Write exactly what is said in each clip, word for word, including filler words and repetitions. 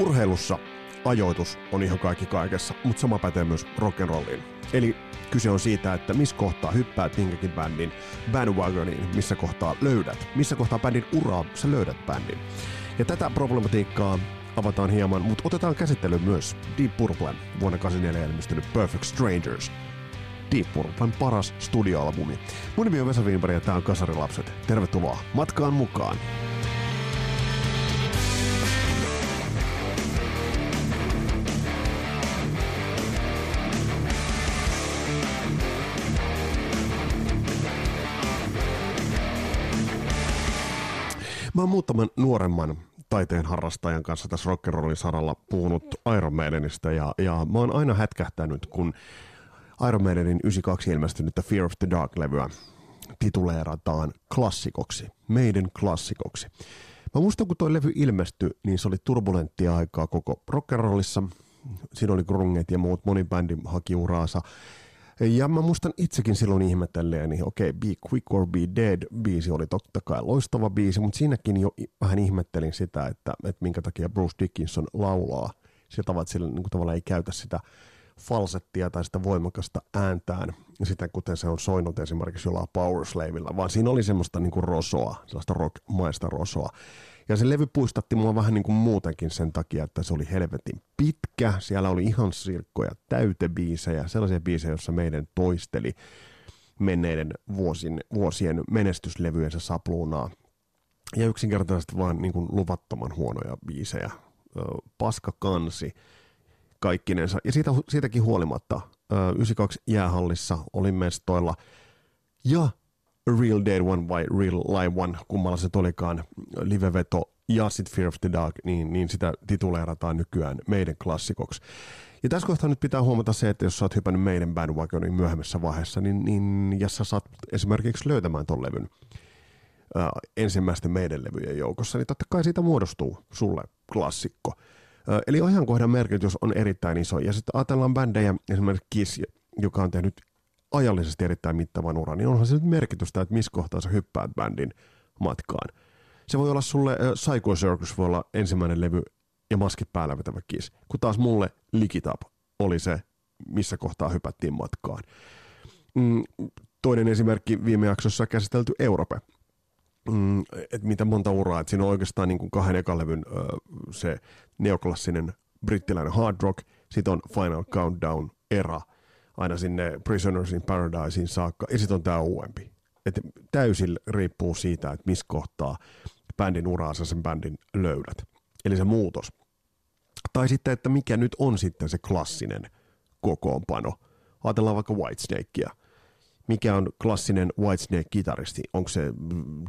Urheilussa ajoitus on ihan kaikki kaikessa, mutta sama pätee myös rock'n'rolliin. Eli kyse on siitä, että missä kohtaa hyppäät minkäkin bändin bandwagoniin, missä kohtaa löydät, missä kohtaa bändin uraa sä löydät bändin. Ja tätä problematiikkaa avataan hieman, mutta otetaan käsittelyyn myös Deep Purplen vuonna kahdeksankymmentäneljä ilmestynyt Perfect Strangers. Deep Purplen paras studioalbumi. Mun nimi on Vesa Winberg ja tää on Kasari Lapset. Tervetuloa matkaan mukaan! Mä oon muutaman nuoremman taiteen harrastajan kanssa tässä rock'n'rollin saralla puhunut Iron Maidenistä, ja, ja mä oon aina hätkähtänyt, kun Iron Maidenin yhdeksänkymmentäkaksi ilmestynyttä Fear of the Dark-levyä tituleerataan klassikoksi, Maiden klassikoksi. Mä muistan, kun toi levy ilmestyi, niin se oli turbulenttia aikaa koko rock'n'rollissa. Siinä oli grunget ja muut, moni bändi haki uraansa. Ja mä muistan itsekin silloin ihmetelleen, niin okei, okay, Be Quick or Be Dead biisi oli totta kai loistava biisi, mutta siinäkin jo vähän ihmettelin sitä, että, että minkä takia Bruce Dickinson laulaa sillä tavalla, että sillä niin kuin tavallaan ei käytä sitä falsettia tai sitä voimakasta ääntään, sitä kuten se on soinut esimerkiksi jollain Powerslavella, vaan siinä oli semmoista niin kuin rosoa, sellaista rockmaista rosoa. Ja se levy puistatti mua vähän niin kuin muutenkin sen takia, että se oli helvetin pitkä. Siellä oli ihan sirkkoja täytebiisejä, sellaisia biisejä, joissa meidän toisteli menneiden vuosien, vuosien menestyslevyensä sapluunaa. Ja yksinkertaisesti vaan niin kuin luvattoman huonoja biisejä. Paska kansi kaikkinensa. Ja siitä, siitäkin huolimatta yhdeksänkymmentäkaksi jäähallissa oli mestoilla ja A Real Dead One vai Real Live One, kummalla se olikaan liveveto, ja sitten Fear of the Dark, niin, niin sitä tituleerataan nykyään meidän klassikoksi. Ja tässä kohtaa nyt pitää huomata se, että jos sä oot hypännyt meidän bandwagonin myöhemmässä vaiheessa, niin, niin ja sä saat esimerkiksi löytämään ton levyn äh, ensimmäisten meidän levyjen joukossa, niin totta kai siitä muodostuu sulle klassikko. Äh, eli ajankohdan merkitys on erittäin iso, ja sitten ajatellaan bändejä, esimerkiksi Kiss, joka on tehnyt ajallisesti erittäin mittavan ura, niin onhan se nyt merkitystä, että missä kohtaa sä hyppäät bändin matkaan. Se voi olla sulle, äh, Psycho Circus voi olla ensimmäinen levy ja maskit päällä vetävä Kiss, kun taas mulle Lick It Up oli se, missä kohtaa hypättiin matkaan. Mm, toinen esimerkki viime jaksossa käsitelty Europe, mm, että mitä monta uraa, että siinä on oikeastaan niin kuin kahden ekan levyn äh, se neoklassinen brittiläinen hard rock, sit on Final Countdown era, aina sinne Prisoners in Paradiseen saakka, ja sitten on tämä uudempi. Et täysin riippuu siitä, että missä kohtaa bändin uraa sä sen bändin löydät. Eli se muutos. Tai sitten, että mikä nyt on sitten se klassinen kokoonpano. Ajatellaan vaikka Whitesnakea. Mikä on klassinen Whitesnake-kitaristi? Onko se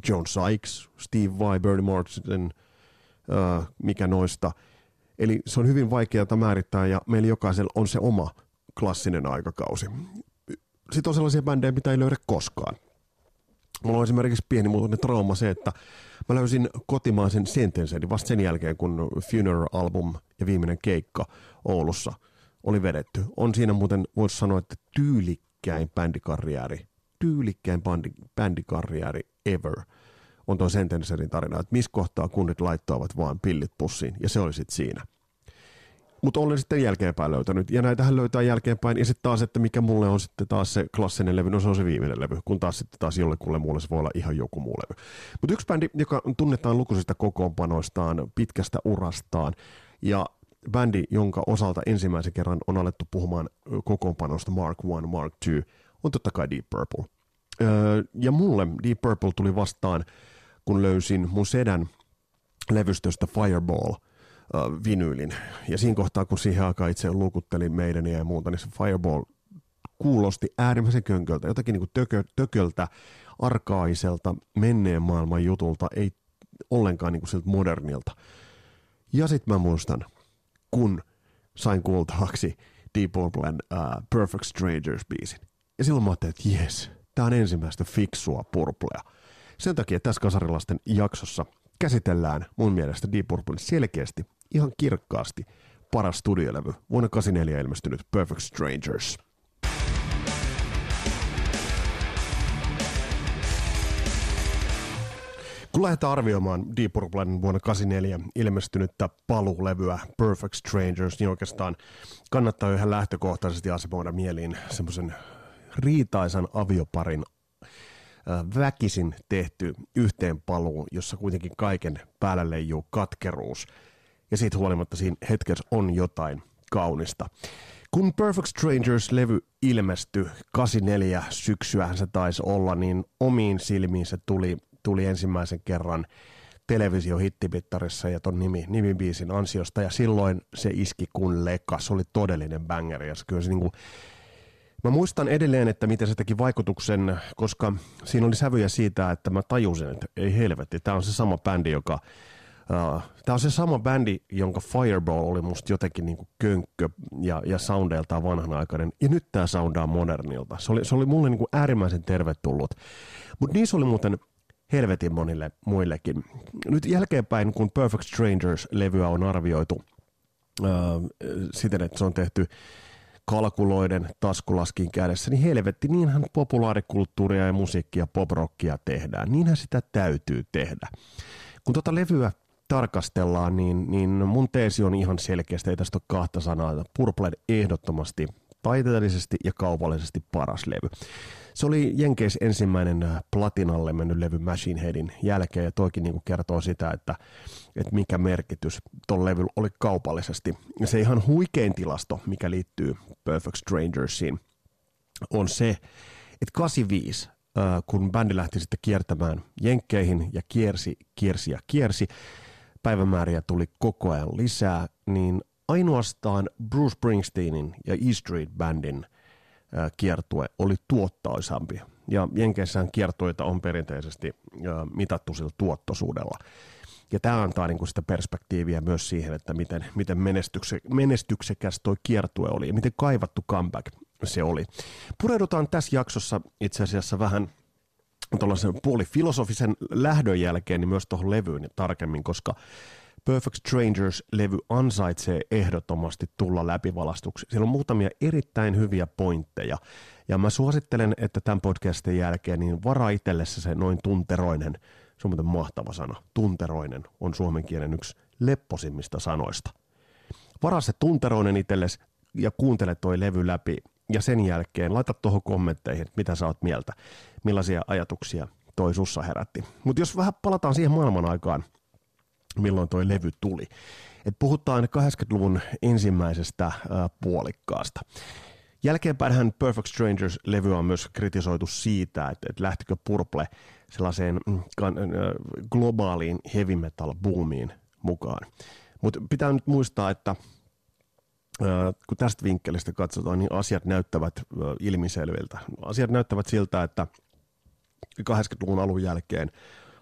John Sykes, Steve Vai, Bernie Marsden, äh, mikä noista? Eli se on hyvin vaikeaa määrittää, ja meillä jokaisella on se oma klassinen aikakausi. Sitten on sellaisia bändejä, mitä ei löydä koskaan. Mulla on esimerkiksi pieni muuten trauma se, että mä löysin kotimaisen Sentenserin vasta sen jälkeen, kun Funeral-album ja viimeinen keikka Oulussa oli vedetty. On siinä muuten, voisi sanoa, että tyylikkäin bändikarriäri, tyylikkäin bändikarriäri ever on tuo Sentenserin tarina, että missä kohtaa kunnit laittoivat vaan pillit pussiin, ja se oli sitten siinä. Mutta olen sitten jälkeenpäin löytänyt, ja näitähän löytää jälkeenpäin, ja sitten taas, että mikä mulle on sitten taas se klassinen levy, no se on se viimeinen levy, kun taas sitten taas jollekulle muulle se voi olla ihan joku muu levy. Mutta yksi bändi, joka tunnetaan lukuisista kokoonpanoistaan, pitkästä urastaan, ja bändi, jonka osalta ensimmäisen kerran on alettu puhumaan kokoonpanoista Mark yksi, Mark kaksi, on totta kai Deep Purple. Öö, ja mulle Deep Purple tuli vastaan, kun löysin mun sedän levystöstä Fireball, vinyylin. Ja siinä kohtaa, kun siihen aikaan itse lukuttelin meidän ja muuta, niin se Fireball kuulosti äärimmäisen könköltä, jotakin niin kuin tökö, tököltä, arkaiselta, menneen maailman jutulta, ei ollenkaan niin kuin siltä modernilta. Ja sit mä muistan, kun sain kuultavaksi Deep Purplen uh, Perfect Strangers-biisin. Ja silloin mä ajattelin, että jes, tää on ensimmäistä fiksua Purplea. Sen takia tässä Kasarilasten jaksossa käsitellään mun mielestä Deep Purple selkeästi, ihan kirkkaasti, paras studiolevy, vuonna kahdeksankymmentäneljä ilmestynyt Perfect Strangers. Kun kun lähdetään arvioimaan Deep Purplen vuonna kahdeksankymmentäneljä ilmestynyttä paluulevyä Perfect Strangers, niin oikeastaan kannattaa ihan lähtökohtaisesti asemoida mieliin semmoisen riitaisan avioparin väkisin tehty yhteenpaluu, jossa kuitenkin kaiken päällä leijuu katkeruus. Ja siitä huolimatta siinä hetkessä on jotain kaunista. Kun Perfect Strangers-levy ilmestyi kahdeksankymmentäneljä syksyähän se taisi olla, niin omiin silmiin se tuli, tuli ensimmäisen kerran televisiohittimittarissa ja ton nimi, nimibiisin ansiosta. Ja silloin se iski kun leka. Se oli todellinen bängeri. Ja se kyllä se niinku... Mä muistan edelleen, että miten se teki vaikutuksen, koska siinä oli sävyjä siitä, että mä tajusin, että ei helvetti, tää on se sama bändi, joka... Uh, Tämä on se sama bändi, jonka Fireball oli musta jotenkin niinku könkkö ja, ja soundeiltaan vanhanaikainen. Ja nyt tää soundaa modernilta. Se oli, se oli mulle niinku äärimmäisen tervetullut. Mutta niissä oli muuten helvetin monille muillekin. Nyt jälkeenpäin, kun Perfect Strangers-levyä on arvioitu uh, siten, että se on tehty kalkuloiden taskulaskin kädessä, niin helvetti, niinhän populaarikulttuuria ja musiikkia, poprockia tehdään. Niinhän sitä täytyy tehdä. Kun tota levyä tarkastellaan, niin, niin mun teesi on ihan selkeästi, ei tästä ole kahta sanaa, Purplen ehdottomasti taiteellisesti ja kaupallisesti paras levy. Se oli Jenkeissä ensimmäinen platinalle mennyt levy Machine Headin jälkeen, ja toikin niin kuin kertoo sitä, että, että mikä merkitys ton levyllä oli kaupallisesti. Ja se ihan huikein tilasto, mikä liittyy Perfect Strangersiin, on se, että kahdeksankymmentäviisi kun bändi lähti sitten kiertämään Jenkkeihin ja kiersi, kiersi ja kiersi, päivämääriä tuli koko ajan lisää, niin ainoastaan Bruce Springsteenin ja E Street Bandin kiertue oli tuottaisampi. Ja Jenkeissään kiertueita on perinteisesti mitattu sillä tuottoisuudella. Ja tämä antaa niinku sitä perspektiiviä myös siihen, että miten, miten menestyksekäs toi kiertue oli ja miten kaivattu comeback se oli. Pureudutaan tässä jaksossa itse asiassa vähän tuollaisen puolifilosofisen lähdön jälkeen niin myös tuohon levyyn tarkemmin, koska Perfect Strangers-levy ansaitsee ehdottomasti tulla läpivalastuksi. Siellä on muutamia erittäin hyviä pointteja, ja mä suosittelen, että tämän podcastin jälkeen niin varaa itsellessä se noin tunteroinen, se on muuten mahtava sana, tunteroinen on suomen kielen yksi lepposimmista sanoista. Varaa se tunteroinen itsellesi ja kuuntele toi levy läpi, ja sen jälkeen laita tuohon kommentteihin, että mitä sä oot mieltä, millaisia ajatuksia toi sussa herätti. Mutta jos vähän palataan siihen maailman aikaan, milloin toi levy tuli. Et puhutaan kahdeksankymmentäluvun ensimmäisestä äh, puolikkaasta. Jälkeenpäinhän Perfect Strangers-levyä on myös kritisoitu siitä, että et lähtikö Purple sellaiseen kan, äh, globaaliin heavy metal-boomiin mukaan. Mutta pitää nyt muistaa, että kun tästä vinkkelistä katsotaan, niin asiat näyttävät ilmiselviltä. Asiat näyttävät siltä, että kahdeksankymmentäluvun alun jälkeen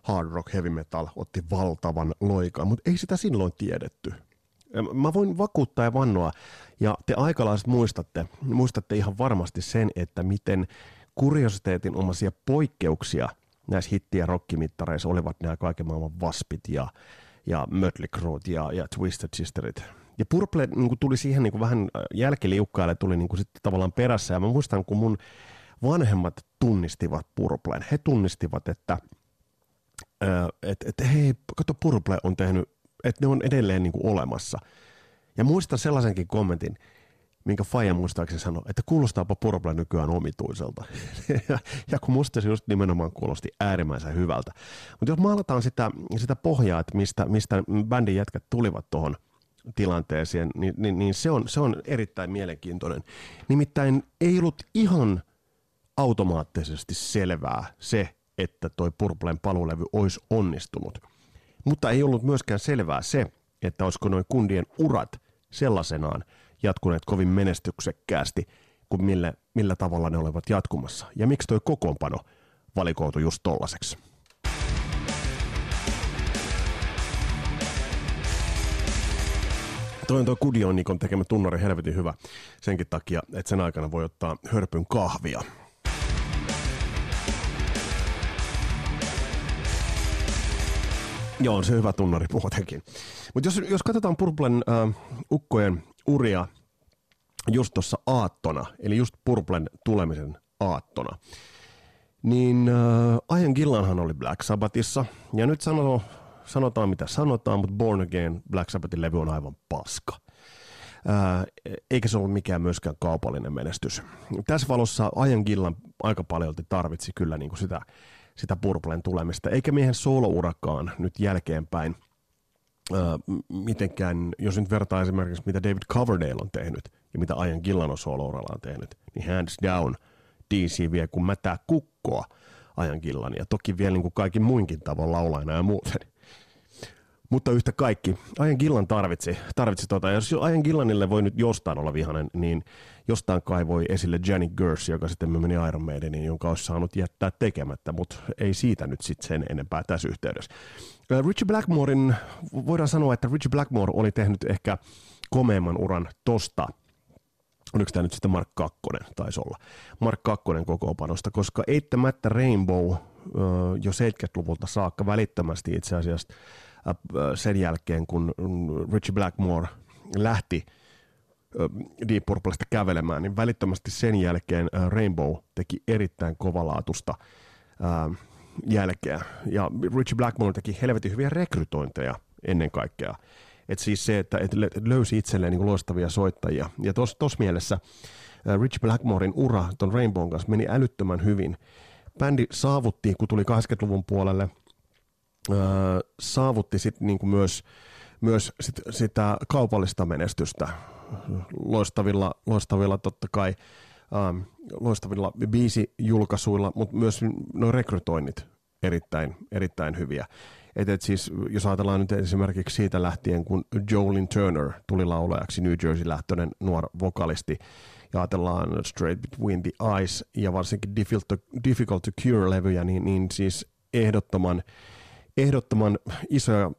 hard rock, heavy metal otti valtavan loikan, mutta ei sitä silloin tiedetty. Mä voin vakuuttaa ja vannoa, ja te aikalaiset muistatte, muistatte ihan varmasti sen, että miten kuriositeetin omaisia poikkeuksia näissä hitti- ja rockimittareissa olivat nämä kaiken maailman Waspit ja, ja Mötley Crue ja, ja Twisted Sisterit. Ja Purple niin tuli siihen niin vähän jälkiliukkaille, tuli niin sitten tavallaan perässä. Ja mä muistan, kun mun vanhemmat tunnistivat Purpleen. He tunnistivat, että et, et, hei, kato, Purple on tehnyt, että ne on edelleen niin olemassa. Ja muistan sellaisenkin kommentin, minkä Faija muistaakseni sanoi, että kuulostaapa Purple nykyään omituiselta. ja, ja kun musta se just nimenomaan kuulosti äärimmäisen hyvältä. Mutta jos maalataan sitä, sitä pohjaa, että mistä, mistä bändin jätkät tulivat tuohon tilanteeseen, niin, niin, niin se, on, se on erittäin mielenkiintoinen. Nimittäin ei ollut ihan automaattisesti selvää se, että toi Purplen paluulevy olisi onnistunut. Mutta ei ollut myöskään selvää se, että olisiko noin kundien urat sellaisenaan jatkuneet kovin menestyksekkäästi, kuin millä, millä tavalla ne olivat jatkumassa. Ja miksi toi kokoonpano valikoutui just tollaiseksi? Toi on toi Kudionikon tekemä tunnari helvetin hyvä senkin takia, että sen aikana voi ottaa hörpyn kahvia. Joo, on se hyvä tunnari muutenkin. Mutta jos, jos katsotaan Purplen äh, ukkojen uria just tuossa aattona, eli just Purplen tulemisen aattona, Niin äh, Ian Gillanhan oli Black Sabbathissa, ja nyt sano, sanotaan mitä sanotaan, mutta Born Again Black Sabbathin levy on aivan paska. Äh, eikä se ollut mikään myöskään kaupallinen menestys. Tässä valossa Ian Gillan aika paljolti tarvitsi kyllä niin kuin sitä, sitä Purplen tulemista, eikä miehen solo-urakaan nyt jälkeenpäin. Äh, mitenkään, jos nyt vertaa esimerkiksi mitä David Coverdale on tehnyt ja mitä Ian Gillan on solo-urallaan tehnyt, niin hands down D C vie kun mätää kukkoa Ian Gillan ja toki vielä niin kuin kaikin muinkin tavoin laulaina ja muuten. Mutta yhtä kaikki, Ian Gillan tarvitsi, tarvitsi tota, jos Ian Gillanille voi nyt jostain olla vihainen, niin jostain kaivoi esille Janet Gersh, joka sitten meni Iron Maideniin, jonka olisi saanut jättää tekemättä, mutta ei siitä nyt sitten sen enempää tässä yhteydessä. Ritchie Blackmoren, voidaan sanoa, että Ritchie Blackmore oli tehnyt ehkä komeamman uran tosta. Oliko tämä nyt sitten Mark Kakkonen taisi olla? Mark Kakkonen kokoopanosta, koska eittämättä Rainbow jo seitsemänkymmentäluvulta saakka välittömästi itse asiassa sen jälkeen, kun Ritchie Blackmore lähti Deep Purplesta kävelemään, niin välittömästi sen jälkeen Rainbow teki erittäin kovalaatusta jälkeä. Ja Ritchie Blackmore teki helvetin hyviä rekrytointeja ennen kaikkea. Että siis se, että et löysi itselleen niin kuin loistavia soittajia. Ja tuossa tos mielessä uh, Ritchie Blackmoren ura ton Rainbown kanssa meni älyttömän hyvin. Bändi saavutti, kun tuli kahdeksankymmentäluvun puolelle, uh, saavutti sit, niin kuin myös, myös sit, sitä kaupallista menestystä loistavilla, loistavilla totta kai, um, loistavilla biisijulkaisuilla, mutta myös nuo rekrytoinnit erittäin, erittäin hyviä. Et, et siis, jos ajatellaan nyt esimerkiksi siitä lähtien, kun Joe Lynn Turner tuli laulajaksi, New Jersey-lähtöinen nuori vokalisti, ja ajatellaan Straight Between the Eyes ja varsinkin Difficult to Cure-levyjä, niin, niin siis ehdottoman, ehdottoman isoja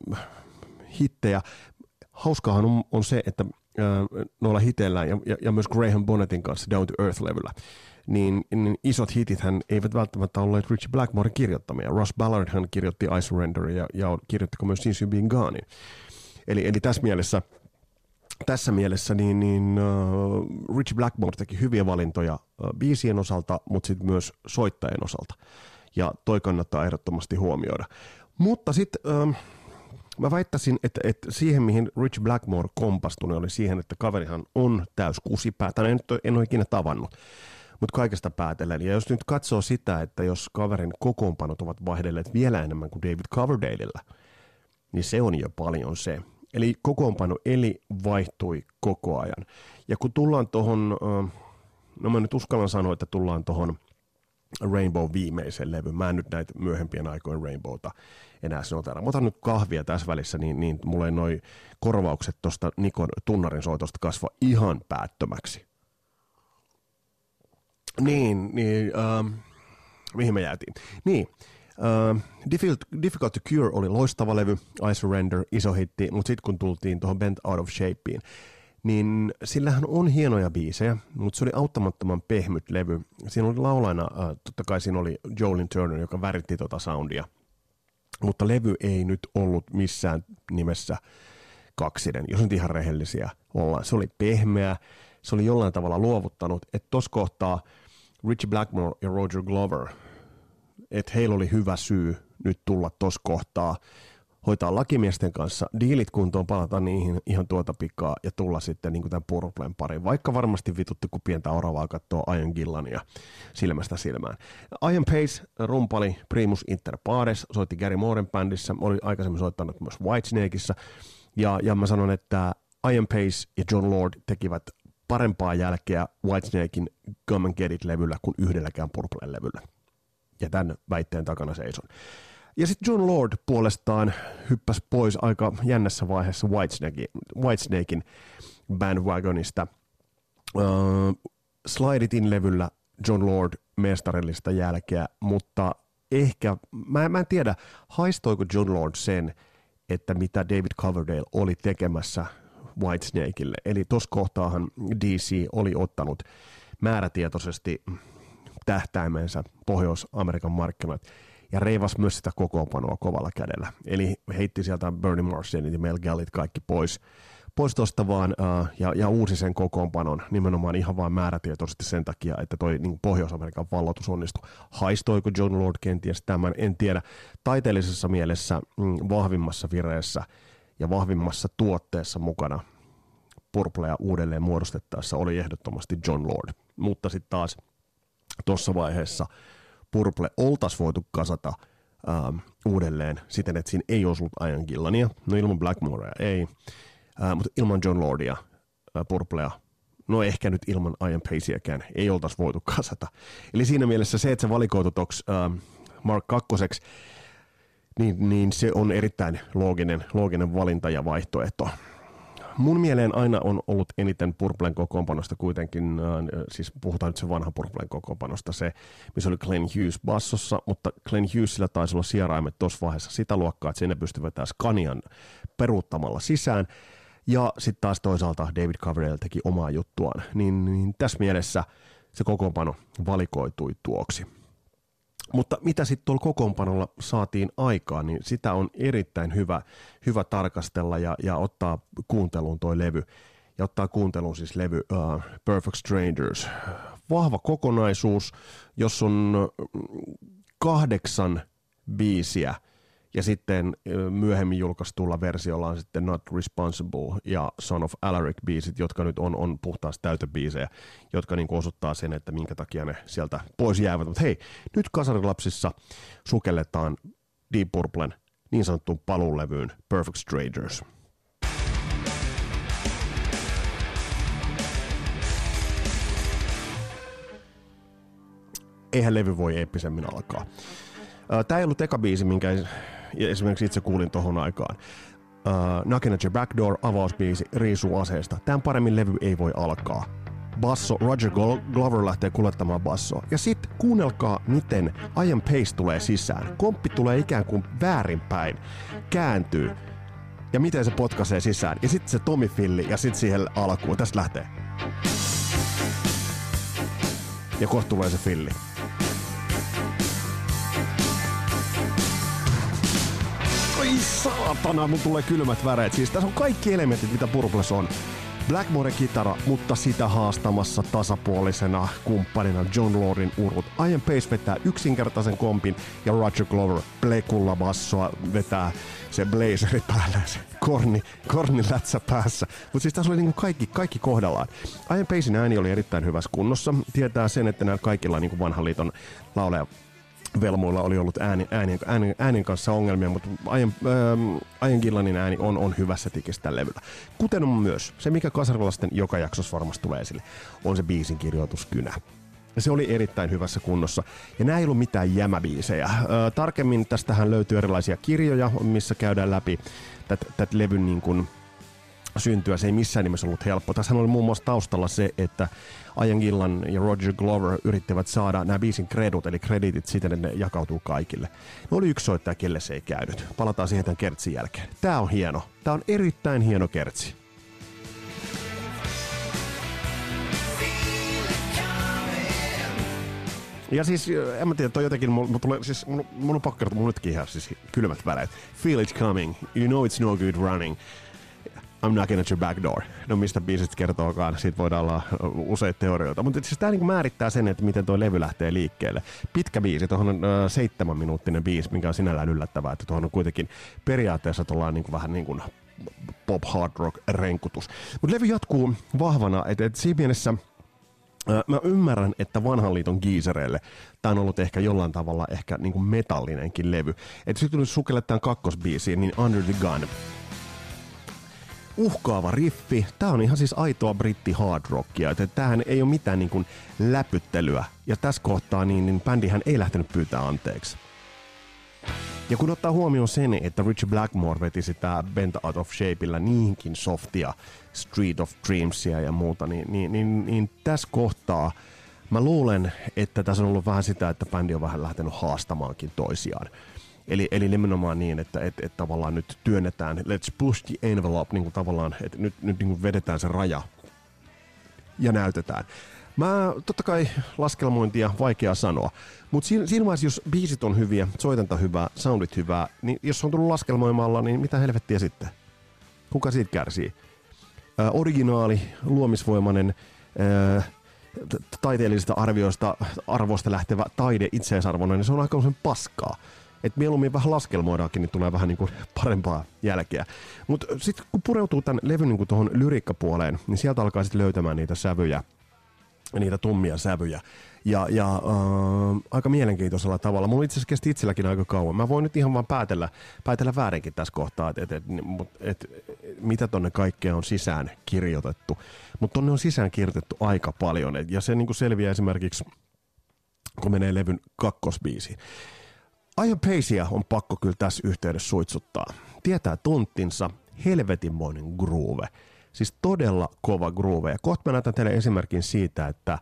hittejä. Hauskaahan on, on se, että äh, noilla hiteillä ja, ja, ja myös Graham Bonnetin kanssa Down to Earth-levyllä, Niin, niin isot hitithän eivät välttämättä olleet Ritchie Blackmoren kirjoittamia. Russ Ballardhan kirjoitti I Surrenderin ja, ja kirjoittiko myös Since You've Been Gonein. Eli, eli tässä mielessä, tässä mielessä niin, niin, uh, Ritchie Blackmore teki hyviä valintoja uh, biisien osalta, mutta sitten myös soittajien osalta. Ja toi kannattaa ehdottomasti huomioida. Mutta sitten uh, mä väittäisin, että, että siihen mihin Ritchie Blackmore kompastui oli siihen, että kaverihan on täys kusipää. Tänä en, en ole ikinä tavannut. Mutta kaikesta päätellen. Ja jos nyt katsoo sitä, että jos kaverin kokoonpanot ovat vaihdelleet vielä enemmän kuin David Coverdalella, niin se on jo paljon se. Eli kokoonpano eli vaihtui koko ajan. Ja kun tullaan tuohon, no mä nyt uskallan sanoa, että tullaan tuohon Rainbow viimeisen levyn. Mä en nyt näitä myöhempien aikojen Rainbowta enää sanotaan. Mä otan nyt kahvia tässä välissä, niin, niin mulla ei noi korvaukset tuosta Nikon tunnarin soitosta kasva ihan päättömäksi. Niin, niin ähm, mihin me jäätiin? Niin, ähm, Difficult to Cure oli loistava levy, I Surrender, iso hitti, mutta sitten kun tultiin tuohon Bent Out of Shapeen, niin sillähän on hienoja biisejä, mutta se oli auttamattoman pehmyt levy. Siinä oli laulaina, äh, totta kai siinä oli Joe Lynn Turner, joka väritti tota soundia, mutta levy ei nyt ollut missään nimessä kaksinen, jos nyt ihan rehellisiä ollaan. Se oli pehmeä. Se oli jollain tavalla luovuttanut, että tuossa kohtaa Ritchie Blackmore ja Roger Glover, että heillä oli hyvä syy nyt tulla tuossa kohtaa, hoitaa lakimiesten kanssa diilit kuntoon, palata niihin ihan tuota pikaa ja tulla sitten niin kuin tämän Purplen pariin, vaikka varmasti vitutti kun pientä oravaa kattoo Ian Gillania silmästä silmään. Ian Paice, rumpali primus inter pares, soitti Gary Mooren bändissä, oli aikaisemmin soittanut myös Whitesnakeissa, ja, ja mä sanon, että Ian Paice ja Jon Lord tekivät parempaa jälkeä Whitesnakein Come and Get It-levyllä kuin yhdelläkään Purplen levyllä. Ja tämän väitteen takana seison. Ja sitten Jon Lord puolestaan hyppäsi pois aika jännässä vaiheessa Whitesnakein, Whitesnakein bandwagonista. Öö, Slide It-levyllä Jon Lord mestarillista jälkeä, mutta ehkä, mä, mä en tiedä, haistoiko Jon Lord sen, että mitä David Coverdale oli tekemässä Whitesnakeille. Eli tuossa kohtaahan D C oli ottanut määrätietoisesti tähtäimensä Pohjois-Amerikan markkinat ja reivasi myös sitä kokoonpanoa kovalla kädellä. Eli heitti sieltä Bernie Marsden ja Mel Gallit kaikki pois, pois tuosta vaan uh, ja, ja uusi sen kokoonpanon nimenomaan ihan vain määrätietoisesti sen takia, että toi niin Pohjois-Amerikan valloitus onnistui. Haistoiko Jon Lord kenties tämän, en tiedä. Taiteellisessa mielessä mm, vahvimmassa vireessä ja vahvimmassa tuotteessa mukana Purplea uudelleen muodostettaessa oli ehdottomasti Jon Lord. Mutta sitten taas tuossa vaiheessa Purple oltaisi voitu kasata ähm, uudelleen siten, että siinä ei olisi ollut Ian Gillania. No ilman Blackmorea ei, äh, mutta ilman Jon Lordia äh, Purplea, no ehkä nyt ilman Ian Paiceäkään, ei oltaisi voitu kasata. Eli siinä mielessä se, että se valikoitu toks ähm, Mark kakkoseksi, niin, niin se on erittäin looginen, looginen valinta ja vaihtoehto. Mun mieleen aina on ollut eniten Purplen kokoonpanosta kuitenkin, äh, siis puhutaan nyt se vanha Purplen kokoonpanosta, se, missä oli Glenn Hughes bassossa, mutta Glenn Hughesillä taisi olla sieraimet tuossa vaiheessa sitä luokkaa, että sinne pystyi vetämään Scanian peruuttamalla sisään, ja sitten taas toisaalta David Coverdale teki omaa juttuaan, niin, niin tässä mielessä se kokoonpano valikoitui tuoksi. Mutta mitä sitten tuolla kokoonpanolla saatiin aikaan, niin sitä on erittäin hyvä, hyvä tarkastella ja, ja ottaa kuunteluun toi levy. Ja ottaa kuunteluun siis levy uh, Perfect Strangers. Vahva kokonaisuus, jos on kahdeksan biisiä ja sitten myöhemmin julkaistulla versiolla on sitten Not Responsible ja Son of Alaric biisit, jotka nyt on, on puhtaasti täytöbiisejä, jotka niin osoittaa sen, että minkä takia ne sieltä pois jäävät. Mutta hei, nyt Kasarilapsissa sukelletaan Deep Purplen niin sanottuun paluulevyyn Perfect Strangers. Eihän levy voi eeppisemmin alkaa. Tämä ei ollut eka biisi, minkä esimerkiksi itse kuulin tohon aikaan. Uh, Knockin' at your back door, avausbiisi, riisuu aseesta. Tämän paremmin levy ei voi alkaa. Basso, Roger Glover lähtee kuljettamaan bassoa. Ja sit kuunnelkaa, miten Ian Paice tulee sisään. Komppi tulee ikään kuin väärinpäin, kääntyy. Ja miten se potkaisee sisään. Ja sit se Tommy Filli ja sit siihen alkuun. Tästä lähtee. Ja kohta tulee se Filli. Ai saatana, mun tulee kylmät väreet. Siis tässä on kaikki elementit, mitä Purples on. Blackmore kitara, mutta sitä haastamassa tasapuolisena kumppanina Jon Lordin urut. Ian Paice vetää yksinkertaisen kompin ja Roger Glover plekulla bassoa vetää se blazeri päällä, se korni, korni lätsä päässä. Mutta siis tässä oli niinku kaikki, kaikki kohdallaan. Ian Pacein ääni oli erittäin hyvässä kunnossa. Tietää sen, että näillä kaikilla niinku vanhan liiton lauleja velmoilla oli ollut ääni, ääni, ääni, äänin kanssa ongelmia, mutta Ian, ähm, Ian Gillanin ääni on, on hyvässä tikissä tällä levyllä. Kuten on myös se, mikä kasarilasten joka jaksossa varmasti tulee esille, on se biisin kirjoituskynä. Se oli erittäin hyvässä kunnossa. Ja nämä ei ollut mitään jämäbiisejä. Äh, tarkemmin tästähän löytyy erilaisia kirjoja, missä käydään läpi tätä levyn niin kun syntyä. Se ei missään nimessä ollut helppo. Tässähän oli muun muassa taustalla se, että Ian Gillan ja Roger Glover yrittivät saada nämä biisin kredut, eli kreditit siten, että ne jakautuu kaikille. Ne oli yksi soittaja, kelle se ei käynyt. Palataan siihen tämän kertsin jälkeen. Tää on hieno. Tää on erittäin hieno kertsi. Ja siis, en mä tiedä, toi jotenkin, mun, tulee, siis, mun, mun on pakko kertoa, mun nytkin ihan siis kylmät väreet. Feel it coming, you know it's no good running. I'm knocking at your back door. No mistä biisit kertookaan, siitä voidaan olla useita teorioita. Mutta siis tämä niinku määrittää sen, että miten toi levy lähtee liikkeelle. Pitkä biisi, tuohon on ö, seitsemän minuuttinen biisi, minkä on sinällään yllättävää, että tuohon on kuitenkin periaatteessa niinku vähän niin kuin pop hard rock renkutus. Mutta levy jatkuu vahvana, että et siinä mielessä ö, mä ymmärrän, että vanhan liiton giisereille tämä on ollut ehkä jollain tavalla ehkä niinku metallinenkin levy. Että sitten kun sukelletaan kakkosbiisiin, niin Under the Gun. Uhkaava riffi. Tämä on ihan siis aitoa britti hard rockia, että tämähän ei ole mitään niin kuin läpyttelyä. Ja tässä kohtaa niin, niin bändihän ei lähtenyt pyytää anteeksi. Ja kun ottaa huomioon sen, että Ritchie Blackmore veti sitä Bent Out of Shapeillä niinkin softia, Street of Dreamsia ja muuta, niin, niin, niin, niin tässä kohtaa mä luulen, että tässä on ollut vähän sitä, että bändi on vähän lähtenyt haastamaankin toisiaan. Eli, eli nimenomaan niin, että et, et tavallaan nyt työnnetään, let's push the envelope, niin kuin tavallaan, että nyt, nyt niin kuin vedetään se raja ja näytetään. Mä totta kai laskelmointia vaikea sanoa, mutta siinä, siinä vaiheessa, jos biisit on hyviä, soitanta hyvää, soundit hyvää, niin jos on tullut laskelmoimalla, niin mitä helvettiä sitten? Kuka siitä kärsii? äh, originaali, luomisvoimainen, äh, taiteellisista arvioista, arvoista lähtevä taide itseisarvona, niin se on aika usein paskaa. Et mieluummin vähän laskelmoidaankin, niin tulee vähän niin kuin parempaa jälkeä. Mutta sitten kun pureutuu tämän levyn niin tuohon lyriikkapuoleen, niin sieltä alkaa sitten löytämään niitä sävyjä, niitä tummia sävyjä. Ja, ja äh, aika mielenkiintoisella tavalla. Mulla itse asiassa kesti itselläkin aika kauan. Mä voin nyt ihan vaan päätellä, päätellä väärinkin tässä kohtaa, että et, et, et, et, mitä tonne kaikkea on sisään kirjoitettu. Mutta tonne on sisään kirjoitettu aika paljon. Et, ja se niin kuin selviää esimerkiksi, kun menee levyn kakkosbiisiin. Ian Paiceä on pakko kyllä tässä yhteydessä suitsuttaa. Tietää tuntinsa, helvetinmoinen groove. Siis todella kova groove. Ja kohta mä näytän teille esimerkin siitä, että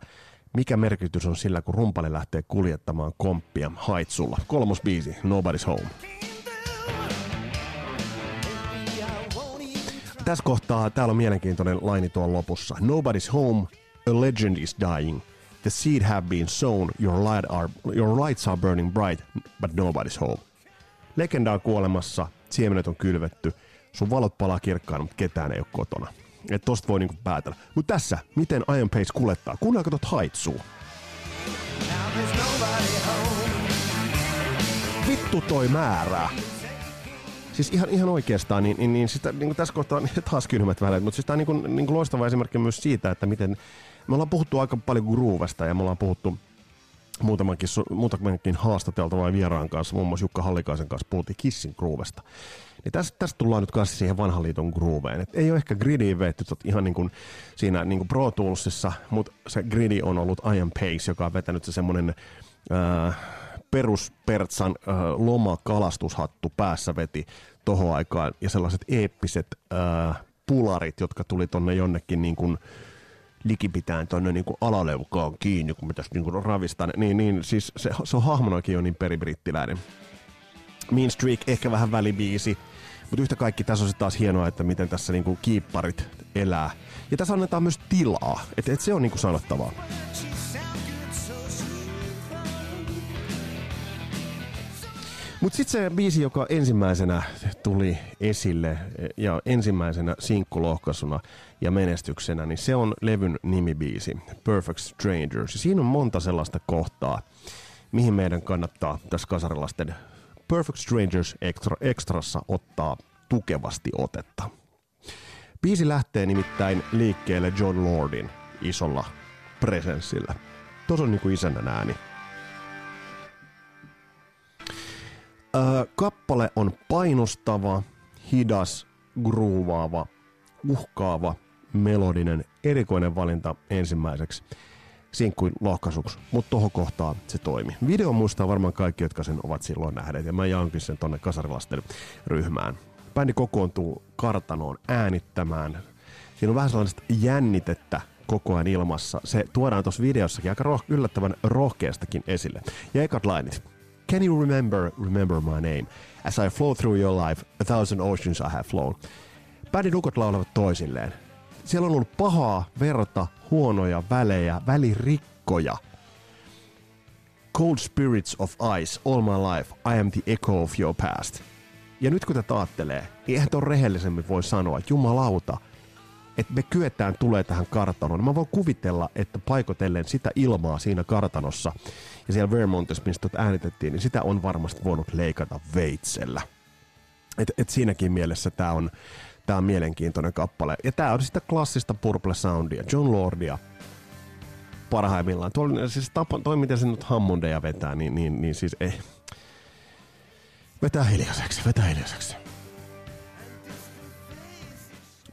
mikä merkitys on sillä, kun rumpali lähtee kuljettamaan komppia haitsulla. Kolmos biisi, Nobody's Home. Tässä kohtaa täällä on mielenkiintoinen laini tuon lopussa. Nobody's home, a legend is dying. The seed have been sown, your, light are, your lights are burning bright, but nobody's home. Legenda on kuolemassa, siemenet on kylvetty, sun valot palaa kirkkaan, mutta ketään ei ole kotona. Et tosta voi niinku päätellä. Mut tässä, miten Ian Paice kulettaa, kun alkaa tot haitsuu. Vittu toi määrää. Siis ihan, ihan oikeastaan, niin, niin, niin, sitä, niin tässä kohtaa on taas kylmät väleet, mutta siis tää on niin, niin loistava esimerkki myös siitä, että miten me ollaan puhuttu aika paljon groovesta ja me ollaan puhuttu muutamankin, muutamankin haastateltavan vieraan kanssa, muun muassa Jukka Hallikaisen kanssa puhuttiin Kissin groovesta. Niin tästä, tästä tullaan nyt kanssa siihen vanhan liiton grooveen. Et ei ole ehkä gridiin vetty ihan niin kuin siinä niin kuin Pro Toolsissa, mutta se gridi on ollut Ian Paice, joka on vetänyt se semmoinen äh, peruspertsan äh, lomakalastushattu päässä veti tohon aikaan. Ja sellaiset eeppiset äh, pularit, jotka tuli tonne jonnekin niin kuin likipitään tuonne niin alaleukaan kiinni, kun me tässä niin ravistan. Niin, niin, siis se, se on hahmonakin jo niin peribrittiläinen. Mean Streak, ehkä vähän välibiisi. Mutta yhtä kaikki tässä on taas hienoa, että miten tässä niin kiipparit elää. Ja tässä annetaan myös tilaa. Että et se on niin sanottavaa. Mutta sitten se biisi, joka ensimmäisenä tuli esille ja ensimmäisenä sinkkulohkaisuna ja menestyksenä, niin se on levyn nimibiisi, Perfect Strangers. Siinä on monta sellaista kohtaa, mihin meidän kannattaa tässä kasarilasten Perfect Strangers extra, Extrassa ottaa tukevasti otetta. Biisi lähtee nimittäin liikkeelle Jon Lordin isolla presenssillä. Tuossa on niinku isännän ääni. Öö, kappale on painostava, hidas, gruuvaava, uhkaava, melodinen, erikoinen valinta ensimmäiseksi sinkkuin lohkaisuksi, mutta tohon kohtaan se toimi. Video muistaa varmaan kaikki, jotka sen ovat silloin nähneet, ja mä jaankin sen tonne kasarilasten ryhmään. Bändi kokoontuu kartanoon äänittämään. Siinä on vähän sellaista jännitettä koko ajan ilmassa. Se tuodaan tuossa videossakin aika roh- yllättävän rohkeastakin esille. Ja ekat lainit. Can you remember, remember my name? As I flow through your life, a thousand oceans I have flown. Bändin ukot laulavat toisilleen. Siellä on ollut pahaa verta, huonoja välejä, välirikkoja. Cold spirits of ice, all my life, I am the echo of your past. Ja nyt kun tätä ajattelee, niin eihän tuon rehellisemmin voi sanoa, että jumalauta, että me kyetään tulee tähän kartanoon. Mä voin kuvitella, että paikotellen sitä ilmaa siinä kartanossa ja siellä Vermontissa, mistä äänitettiin, niin sitä on varmasti voinut leikata veitsellä. Et, et siinäkin mielessä tää on... Tämä on mielenkiintoinen kappale. Ja tää on sitä klassista Purple Soundia, Jon Lordia parhaimmillaan. Tuo, siis tapa, toi miten se nyt Hammondeja vetää, niin, niin, niin siis ei. Vetää hiljaiseksi, vetää hiljaiseksi.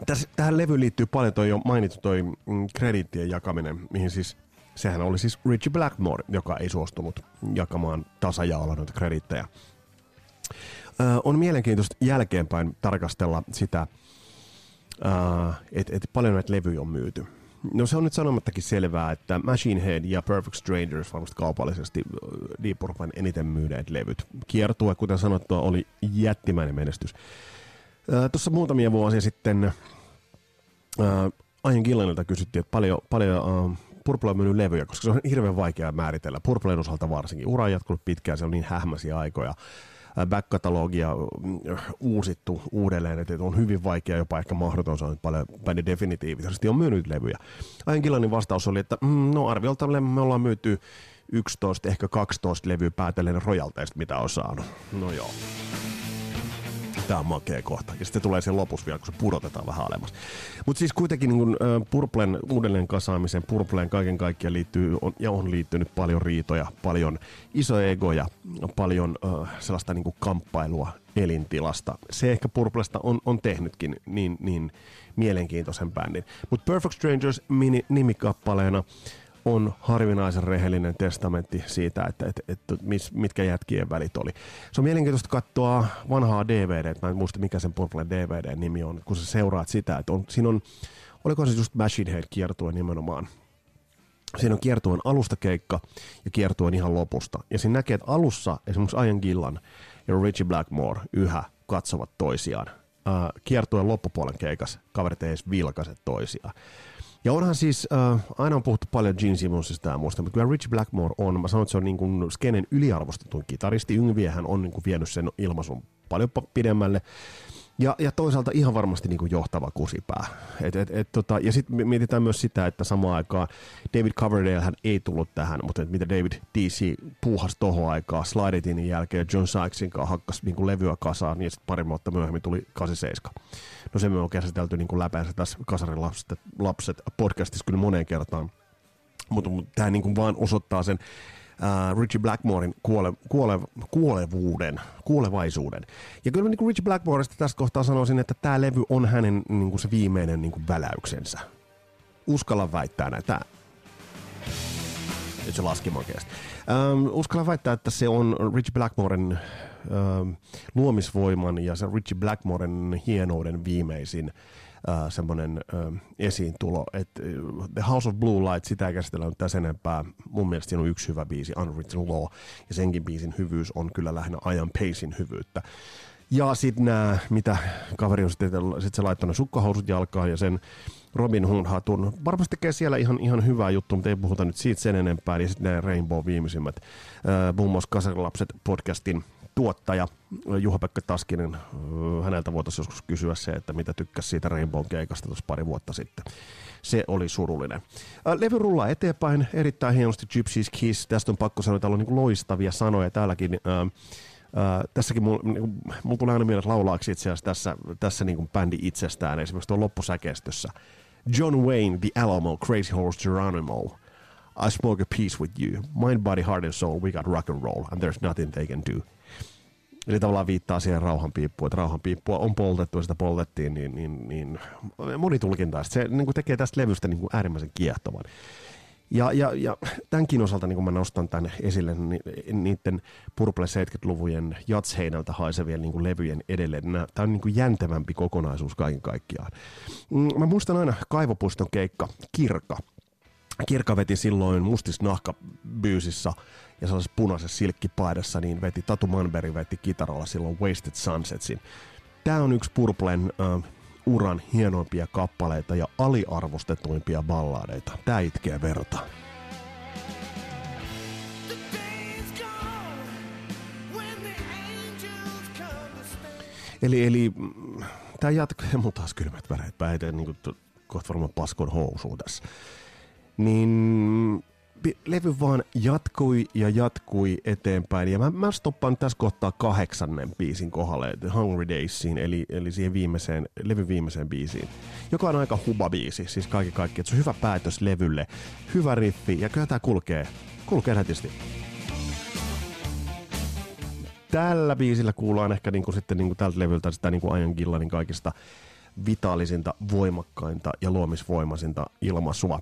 Täs, tähän levyyn liittyy paljon toi jo mainittu toi mm, krediittien jakaminen, mihin siis, sehän oli siis Ritchie Blackmore, joka ei suostunut jakamaan tasajaolla noita krediittejä. Uh, on mielenkiintoista jälkeenpäin tarkastella sitä, uh, että et paljon näitä levyjä on myyty. No se on nyt sanomattakin selvää, että Machine Head ja Perfect Strangers varmasti kaupallisesti Deep Purplen eniten myyneet levyt. Kiertue, kuten sanottua, oli jättimäinen menestys. Uh, Tuossa muutamia vuosia sitten uh, Ian Gillanilta kysyttiin, että paljon... paljon uh, Purple on myynyt levyjä, koska se on hirveän vaikea määritellä. Purplen osalta varsinkin. Ura on jatkunut pitkään, se on niin hähmäisiä aikoja. back-katalogia uusittu uudelleen, että on hyvin vaikea, jopa ehkä mahdoton saanut paljon bändi definitiivisesti on myynyt levyjä. Ian Gillanin vastaus oli, että mm, no arviolta me ollaan myyty yksitoista, ehkä kaksitoista levyä päätellen rojalteista, mitä on saanut. No joo. Tämä on makea kohta. Ja sitten tulee sen lopussa vielä, kun se pudotetaan vähän alemmas. Mutta siis kuitenkin niin kun, ä, Purplen uudelleen kasaamiseen, Purpleen kaiken kaikkiaan liittyy on, ja on liittynyt paljon riitoja, paljon isoja egoja, paljon ä, sellaista niin kuin kamppailua elintilasta. Se ehkä Purplesta on, on tehnytkin niin, niin mielenkiintoisen bändin. Mutta Perfect Strangers mini, nimikappaleena on harvinaisen rehellinen testamentti siitä, että, että, että mitkä jätkien välit oli. Se on mielenkiintoista katsoa vanhaa D V D:tä. Mä en muista, mikä sen Purple D V D-nimi on, kun sä seuraat sitä. Että on, siinä on, oliko se just Machine Head -kiertue nimenomaan. Siinä on kiertueen alustakeikka ja kiertueen ihan lopusta. Ja siinä näkee, että alussa esimerkiksi Ian Gillan ja Ritchie Blackmore yhä katsovat toisiaan. Äh, kiertueen loppupuolen keikas kaverit ei edes vilkaise toisiaan. Ja onhan siis, äh, aina on puhuttu paljon Gene Simmonsista ja muusta, mutta kyllä Ritchie Blackmore on, mä sanon, että se on niin kuin skenen yliarvostetun kitaristi, Yngviehän on niin kuin vienyt sen ilmaisun paljon pidemmälle, ja, ja toisaalta ihan varmasti niin kuin johtava kusipää. Et, et, et, tota, ja sitten mietitään myös sitä, että samaan aikaan David Coverdale hän ei tullut tähän, mutta mitä David D C puuhasi tohon aikaa, Slidetinin jälkeen John Sykesin kanssa hakkasi niin kuin levyä kasaan, ja sitten pari vuotta myöhemmin tuli kahdeksankymmentäseitsemän. No se me on käsitelty niin kuin läpäänsä tässä Kasari Lapset, lapset podcastissa kyllä moneen kertaan, mutta mut, tämä niin kuin vaan osoittaa sen Uh, Ritchie Blackmoren kuole, kuole, kuolevuuden, kuolevaisuuden. Ja kyllä niin kuin Ritchie Blackmoresta tästä kohtaa sanoisin, että tämä levy on hänen niin kuin se viimeinen niin kuin väläyksensä. Uskalla väittää näitä. Nyt se laski makeasti. Um, uskalla väittää, että se on Ritchie Blackmoren um, luomisvoiman ja se Ritchie Blackmoren hienouden viimeisin Uh, semmoinen uh, esiintulo, että uh, The House of Blue Light, sitä ei käsitellä nyt tässä enempää. Mun mielestä siinä on yksi hyvä biisi, Unwritten Law, ja senkin biisin hyvyys on kyllä lähinnä Ian Pacein hyvyyttä. Ja sit nää, mitä kaveri on sitten sit se laittanut sukkahousut jalkaan ja sen Robin Hood hatun. Varmasti tekee siellä ihan, ihan hyvää juttu, mutta ei puhuta nyt siitä sen enempää. Ja sitten nämä Rainbow viimeisimmät, uh, muun muassa Kasari Lapset -podcastin tuottaja Juha-Pekka Taskinen, häneltä voitaisiin joskus kysyä se, että mitä tykkäsi siitä Rainbown keikasta tuossa pari vuotta sitten. Se oli surullinen. Levy rullaa eteenpäin, erittäin hienosti Gypsy's Kiss. Tästä on pakko sanoa, että täällä on niin loistavia sanoja täälläkin. Ää, ää, tässäkin mulla niin mul tulee aina mieleen laulaaksi itse asiassa tässä, tässä niin bändi itsestään, esimerkiksi tuon loppusäkeistössä. John Wayne, The Alamo, Crazy Horse Geronimo. I smoke a piece with you. Mind, body, heart and soul, we got rock and roll and there's nothing they can do. Eli tavallaan viittaa siihen rauhanpiippuun, että rauhanpiippua on poltettu ja sitä poltettiin, niin, niin, niin monitulkintaista. Se niin kuin tekee tästä levystä niin kuin äärimmäisen kiehtovan. Ja, ja, ja tämänkin osalta, niin kuin mä nostan tämän esille, niin niiden Purple seitsemänkymmentäluvujen jatsheinältä haisevien niin kuin levyjen edelleen. Tämä on niin kuin jäntevämpi kokonaisuus kaiken kaikkiaan. Mä muistan aina Kaivopuiston keikka, Kirka. Kirka veti silloin mustisnahkabyysissä ja sellaisessa punaisessa silkkipaidassa, niin veti Tatu Manberg veti kitaralla silloin Wasted Sunsetsin. Tämä on yksi Purplen äh, uran hienoimpia kappaleita ja aliarvostetuimpia balladeita. Tämä itkee verta. Eli, eli tämä jatkuu, mun taas kylmät väreet päin, niin kuin kohta varmaan paskon housuun tässä. Niin levy vaan jatkui ja jatkui eteenpäin. Ja mä, mä stoppaan tässä kohtaa kahdeksannen biisin kohdalle, The Hungry Daysiin, eli, eli siihen viimeiseen, levyn viimeiseen biisiin, joka on aika huba biisi, siis kaikki kaikki. Se on hyvä päätös levylle, hyvä riffi, ja kyllä tää kulkee, kulkee nätisti. Tällä biisillä kuullaan ehkä niinku sitten niinku tältä levyltä sitä niinku Ian Gillanin kaikista vitaalisinta, voimakkainta ja luomisvoimaisinta ilmaisua.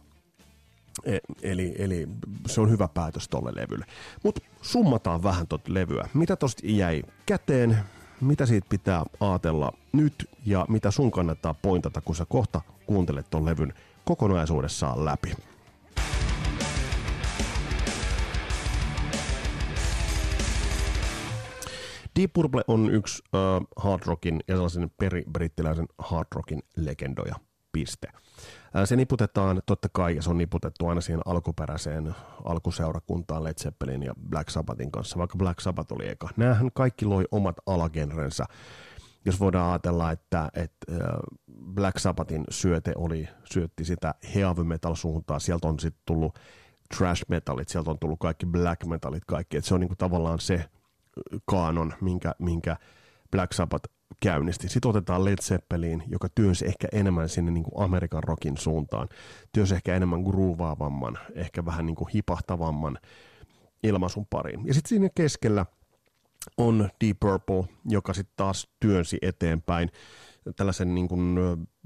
Eli, eli se on hyvä päätös tolle levylle. Mutta summataan vähän tuota levyä. Mitä tosta jäi käteen, mitä siitä pitää ajatella nyt ja mitä sun kannattaa pointata, kun sä kohta kuuntelet ton levyn kokonaisuudessaan läpi. Deep Purple on yksi uh, hard rockin ja sellaisen peribrittiläisen hard rockin legendoja. piste. Se niputetaan totta kai, ja se on niputettu aina siihen alkuperäiseen alkuseurakuntaan Led Zeppelin ja Black Sabbathin kanssa, vaikka Black Sabbath oli eka. Nämähän kaikki loi omat alagenrensä. Jos voidaan ajatella, että, että Black Sabbathin syöte oli, syötti sitä heavy metal suuntaa, sieltä on sitten tullut trash metalit, sieltä on tullut kaikki black metalit, kaikki. Et se on niinku tavallaan se kaanon, minkä, minkä Black Sabbath käynnisti. Sitten otetaan Led Zeppelin, joka työnsi ehkä enemmän sinne niin kuin Amerikan rockin suuntaan. Työnsi ehkä enemmän groovaavamman, ehkä vähän niin kuin hipahtavamman ilmaisun pariin. Ja sitten siinä keskellä on Deep Purple, joka sitten taas työnsi eteenpäin tällaisen niin kuin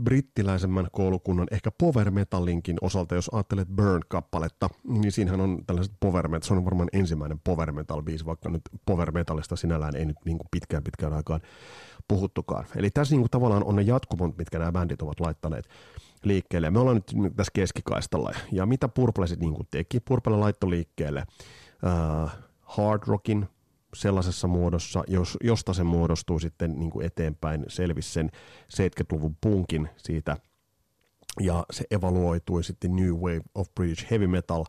brittiläisemmän koulukunnan, ehkä power metallinkin osalta. Jos ajattelet Burn-kappaletta, niin siinähän on tällaiset power metal, se on varmaan ensimmäinen power metal biisi, vaikka nyt power metalista sinällään ei nyt niin kuin pitkään pitkään aikaan puhuttukaan. Eli tässä niin kuin tavallaan on ne jatkumot, mitkä nämä bändit ovat laittaneet liikkeelle. Me ollaan nyt tässä keskikaistalla, ja mitä Purple sitten niin kuin teki? Purple laittoi liikkeelle uh, hard rockin sellaisessa muodossa, jos, josta se muodostui sitten niin kuin eteenpäin, selvisi sen seitsemänkymmentäluvun punkin siitä, ja se evaluoitui sitten New Wave of British Heavy Metal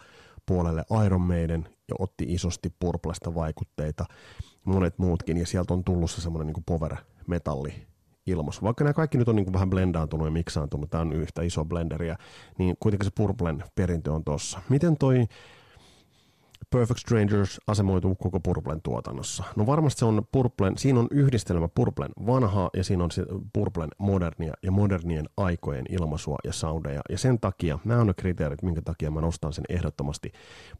puolelle Iron Maiden, ja otti isosti Purplesta vaikutteita, monet muutkin, ja sieltä on tullut se semmoinen niin kuin power-metalli-ilmaisu. Vaikka nämä kaikki nyt on niin kuin vähän blendaantunut ja miksaantunut, tämä on yhtä iso blenderiä, niin kuitenkin se Purplen perintö on tossa. Miten toi Perfect Strangers asemoituu koko Purplen tuotannossa? No varmasti se on Purplen, siinä on yhdistelmä Purplen vanhaa ja siinä on se Purplen modernia ja modernien aikojen ilmaisua ja soundeja. Ja sen takia, nämä on ne kriteerit, minkä takia mä nostan sen ehdottomasti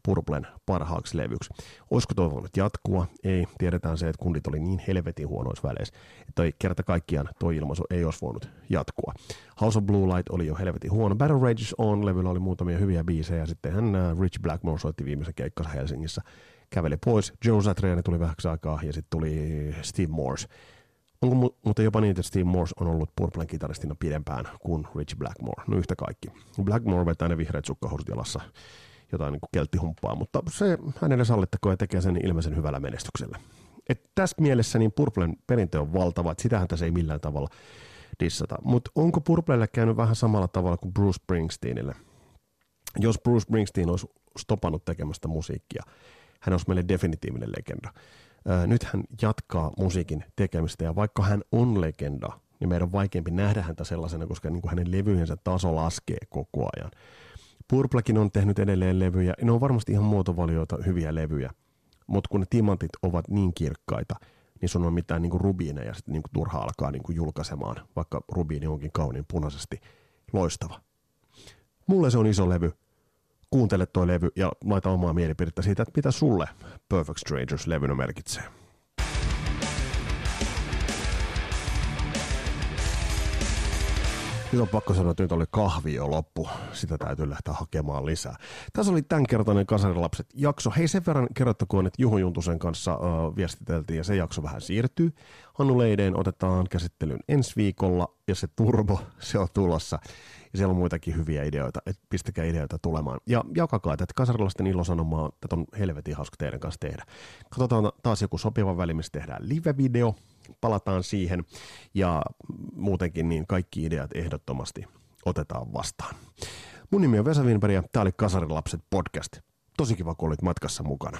Purplen parhaaksi levyksi. Olisiko toi voinut jatkua? Ei. Tiedetään se, että kundit oli niin helvetin huonoissa väleissä, että kerta kaikkiaan toi ilmaisu ei olisi voinut jatkua. House of Blue Light oli jo helvetin huono. Battle Rages On-levyllä oli muutamia hyviä biisejä. Sitten hän Ritchie Blackmore soitti viimeisen keikkansa Helsingissä, käveli pois. Joe Satriani tuli vähäksi aikaa, ja sitten tuli Steve Morse. Onko mutta jopa niin, että Steve Morse on ollut Purplen kitaristina pidempään kuin Ritchie Blackmore? No yhtä kaikki. Blackmore vetää ne vihreät sukkahousut jalassa, jotain niin kuin kelttihumppaa, mutta se hänelle sallittakoon ja tekee sen ilmeisen hyvällä menestyksellä. Et tässä mielessä niin Purplen perintö on valtava, että sitähän tässä ei millään tavalla dissata. Mutta onko Purplelle käynyt vähän samalla tavalla kuin Bruce Springsteenille? Jos Bruce Springsteen olisi stopannut tekemästä musiikkia, hän olisi meille definitiivinen legenda. Öö, nyt hän jatkaa musiikin tekemistä, ja vaikka hän on legenda, niin meidän on vaikeampi nähdä häntä sellaisena, koska niin kuin hänen levyjensä taso laskee koko ajan. Purplekin on tehnyt edelleen levyjä, ne on varmasti ihan muotovalioita hyviä levyjä, mutta kun ne timantit ovat niin kirkkaita, niin sun on mitään niin kuin rubiineja sitten niin kuin turha alkaa niin kuin julkaisemaan, vaikka rubiini onkin kauniin punaisesti loistava. Mulle se on iso levy. Kuuntele toi levy ja laita omaa mielipidettä siitä, että mitä sulle Perfect Strangers-levynä merkitsee. Nyt on pakko sanoa, että nyt oli kahvi jo loppu. Sitä täytyy lähteä hakemaan lisää. Tässä oli tämänkertainen Kasari Lapset -jakso. Hei, sen verran kerrottakoon, että Juho Juntusen kanssa äh, viestiteltiin ja se jakso vähän siirtyy. Hannu Leideen otetaan käsittelyyn ensi viikolla ja se turbo, se on tulossa. Ja siellä on muitakin hyviä ideoita, että pistäkää ideoita tulemaan. Ja jakakaa tätä kasarilaisten ilosanomaa, että on helvetin hauska teidän kanssa tehdä. Katsotaan taas joku sopiva väli, missä tehdään live-video. Palataan siihen, ja muutenkin niin kaikki ideat ehdottomasti otetaan vastaan. Mun nimi on Vesa Winberg ja tää oli Kasarilapset podcast. Tosi kiva, kun olit matkassa mukana.